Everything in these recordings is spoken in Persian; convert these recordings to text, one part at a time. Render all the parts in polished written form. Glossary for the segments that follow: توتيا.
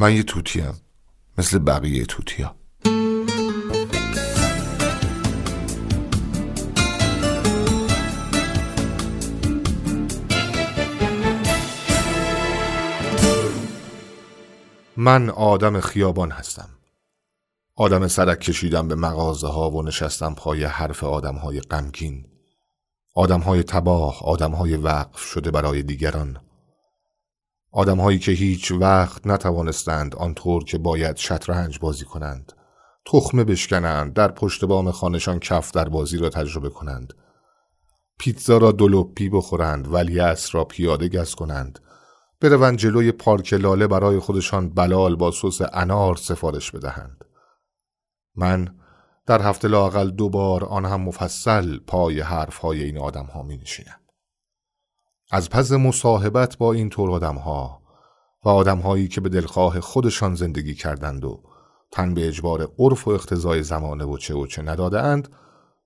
من یه توتیم، مثل بقیه توتیا. من آدم خیابان هستم، آدم سرک کشیدم به مغازه ها و نشستم پای حرف آدم های غمگین، آدم های تباه، آدم های وقف شده برای دیگران، آدم هایی که هیچ وقت نتوانستند آنطور که باید شطرنج بازی کنند، تخمه بشکنند، در پشت بام خانه‌شان کف در بازی را تجربه کنند، پیتزا را دلوپی بخورند، ولیعصر را پیاده گس کنند، بروند جلوی پارک لاله برای خودشان بلال با سس انار سفارش بدهند. من در هفته لااقل 2 بار آن هم مفصل پای حرف‌های این آدم‌ها می‌نشینم. از پس مصاحبت با این طور آدم‌ها و آدم‌هایی که به دلخواه خودشان زندگی کردند و تن به اجبار عرف و اقتضای زمانه و چه نداده‌اند،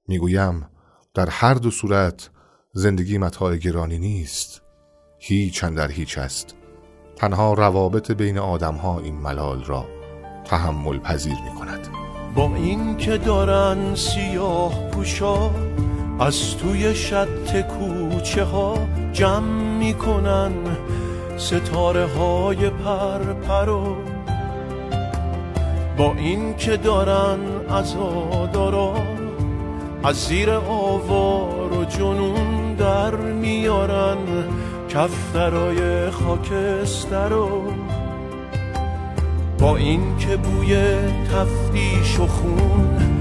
می‌گویم در هر دو صورت زندگی متاع گرانی نیست، هیچ اندر هیچ است. تنها روابط بین آدم‌ها این ملال را تحمل پذیر می‌کند. با این که دارن سیاه پوشا از توی شط کوچه ها جمع میکنن ستاره های پرپرو، با این که دارن عزادارا از زیر آوار و جنون در میارن کفترهای خاکسترو، با این که بوی تفتیش و خون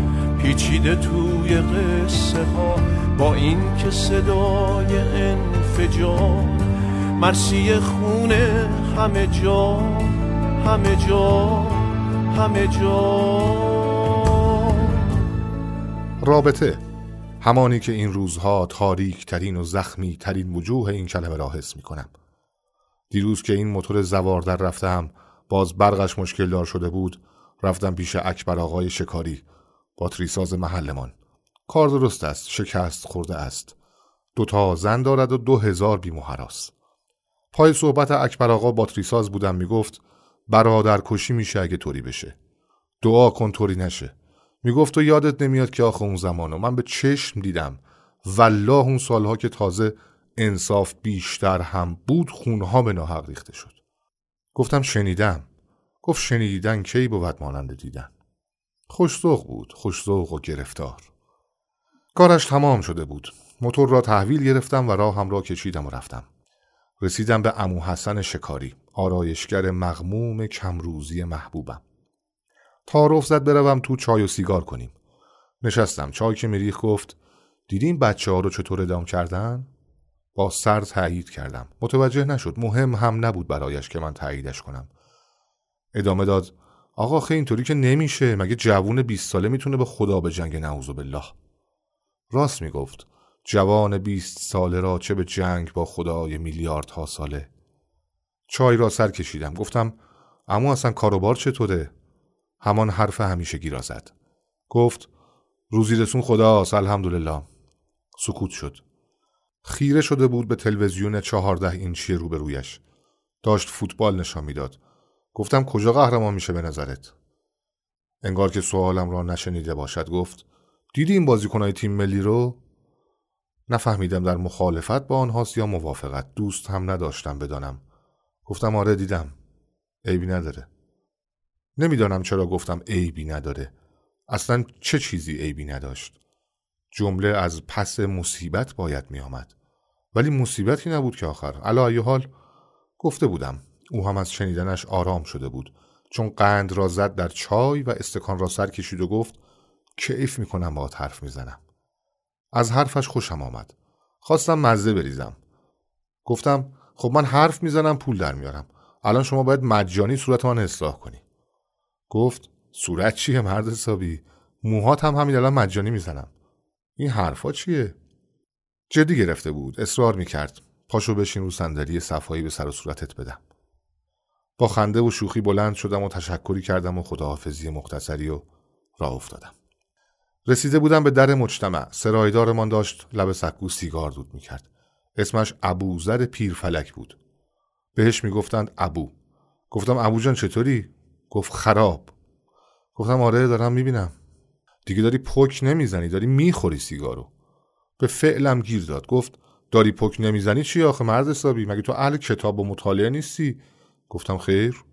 پیچیده توی قصه ها، با این که صدای انفجار مرسی خونه همه جا همه جا همه جا. رابطه همانی که این روزها تاریک ترین و زخمی ترین وجوه این کلمه را حس می کنم. دیروز که این موتور زوار در رفتم باز برقش مشکل دار شده بود، رفتم پیش اکبر آقای شکاری، باتریساز محلمان. کار درست است، شکست خورده است، 2 تا زن دارد و 2000 بی محراس. پای صحبت اکبر آقا باتریساز بودم، میگفت برادر کشی میشه اگه طوری بشه، دعا کن طوری نشه. میگفت و یادت نمیاد که آخه اون زمانو من به چشم دیدم، والله اون سالها که تازه انصاف بیشتر هم بود خونها به ناحق ریخته شد. گفتم شنیدم. گفت شنیدن کی بود مانند دیدن. خوش‌ذوق بود، خوش‌ذوق و گرفتار. کارش تمام شده بود. موتور را تحویل گرفتم و راهم را کشیدم و رفتم. رسیدم به عمو حسن شکاری، آرایشگر مغموم کمروزی محبوبم. تعارف زد بروم تو چای و سیگار کنیم. نشستم، چای که میریخت گفت دیدین بچه‌ها رو چطور ادام کردن؟ با سر تأیید کردم. متوجه نشد، مهم هم نبود برایش که من تأییدش کنم. ادامه داد آقا خیلی اینطوری که نمیشه، مگه جوون 20 ساله میتونه به خدا به جنگ؟ نعوذ بالله. راست میگفت، جوان 20 ساله را چه به جنگ با خدای میلیاردها ساله. چای را سر کشیدم، گفتم عمو اصلا کاروبار چطوره؟ همان حرف همیشگی را زد. گفت روزی رسون خداست الحمدلله. سکوت شد. خیره شده بود به تلویزیون 14 اینچی روبرویش، داشت فوتبال نشان میداد. گفتم کجا قهرمان میشه به نظرت؟ انگار که سوالم را نشنیده باشد گفت دیدی این بازیکنای تیم ملی رو؟ نفهمیدم در مخالفت با آنهاست یا موافقت، دوست هم نداشتم بدانم. گفتم آره دیدم، عیبی نداره. نمیدانم چرا گفتم عیبی نداره، اصلا چه چیزی عیبی نداشت. جمله از پس مصیبت باید می آمد، ولی مصیبتی نبود که آخر. علی ای حال گفته بودم. او هم از شنیدنش آرام شده بود، چون قند را زد در چای و استکان را سر کشید و گفت کیف می کنم باهات حرف می زنم. از حرفش خوشم آمد، خواستم مزه بریزم. گفتم خب من حرف می زنم پول در میارم، الان شما باید مجانی صورت من اصلاح کنی. گفت صورت چیه مرد حسابی؟ موهات هم همین الان مجانی می زنم. این حرفا چیه؟ جدی گرفته بود، اصرار میکرد پاشو بشین رو صندلی صفایی به سر و صورتت بدم. با خنده و شوخی بلند شدم و تشکری کردم و خداحافظی مختصری و راه افتادم. رسیده بودم به در مجتمع، سرایدارمان داشت لب سکو سیگار دود میکرد. اسمش ابوذر پیرفلک بود، بهش میگفتند ابو. گفتم ابو جان چطوری؟ گفت خراب. گفتم آره دارم میبینم. دیگه داری پک نمیزنی، داری میخوری سیگارو. به فعلم گیر داد. گفت داری پک نمیزنی چی آخه مرد حسابی؟ مگه تو اهل کتاب و مطالعه نیستی؟ گفتم خیر،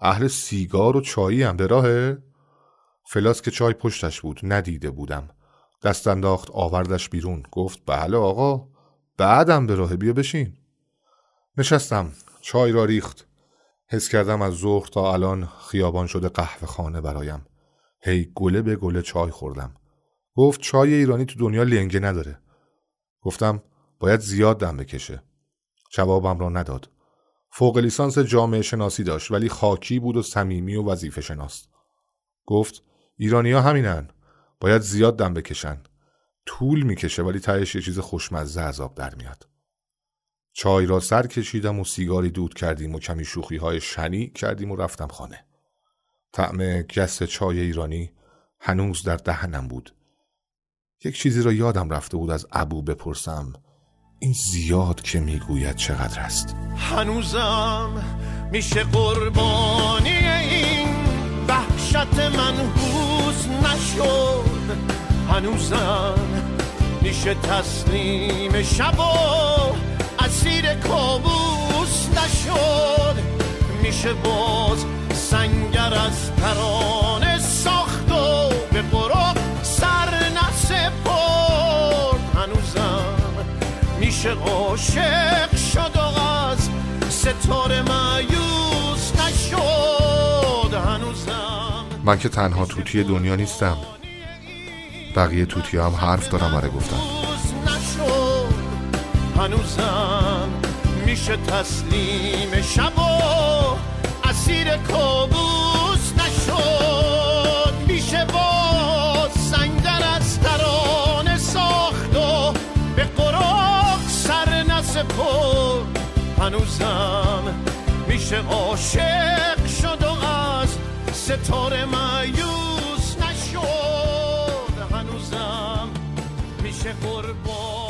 اهل سیگار و چایی هم. به راهه؟ فلاس که چای پشتش بود ندیده بودم. دست انداخت آوردش بیرون. گفت بله آقا، بعدم به راه، بیا بشین. نشستم، چای را ریخت. حس کردم از ظهر تا الان خیابان شده قهوه خانه برایم. هی گله به گله چای خوردم. گفت چای ایرانی تو دنیا لنگه نداره. گفتم باید زیاد دم بکشه. جوابم را نداد. فوق لیسانس جامعه شناسی داشت ولی خاکی بود و صمیمی و وظیفه شناس. گفت ایرانی ها همینن، باید زیاد دم بکشن. طول میکشه ولی تهش یه چیز خوشمزه عذاب در میاد. چای را سر کشیدم و سیگاری دود کردیم و کمی شوخی های شنی کردیم و رفتم خانه. طعم گس چای ایرانی هنوز در دهنم بود. یک چیزی را یادم رفته بود از ابو بپرسم، این زیاد که میگوید چقدر است؟ هنوزم میشه قربانی این وحشت منحوس نشد، هنوزم میشه تسلیم شب و اسیر کابوس نشد، میشه باز سنگر از ترانه ساخت و به غروب سر نسپرد، هنوزم میشه عاشق شد و از ستاره مایوس نشد، هنوزم. من که تنها توتی دنیا نیستم، بقیه توتی هم حرف دارم برای گفتن. هنوزم میشه تسلیم شب و اسیر کابوس نشد، میشه باز سنگر از ترانه ساخت و به غروب سر نسپرد، هنوزم میشه عاشق شد و از ستاره مایوس نشد، هنوزم میشه قربان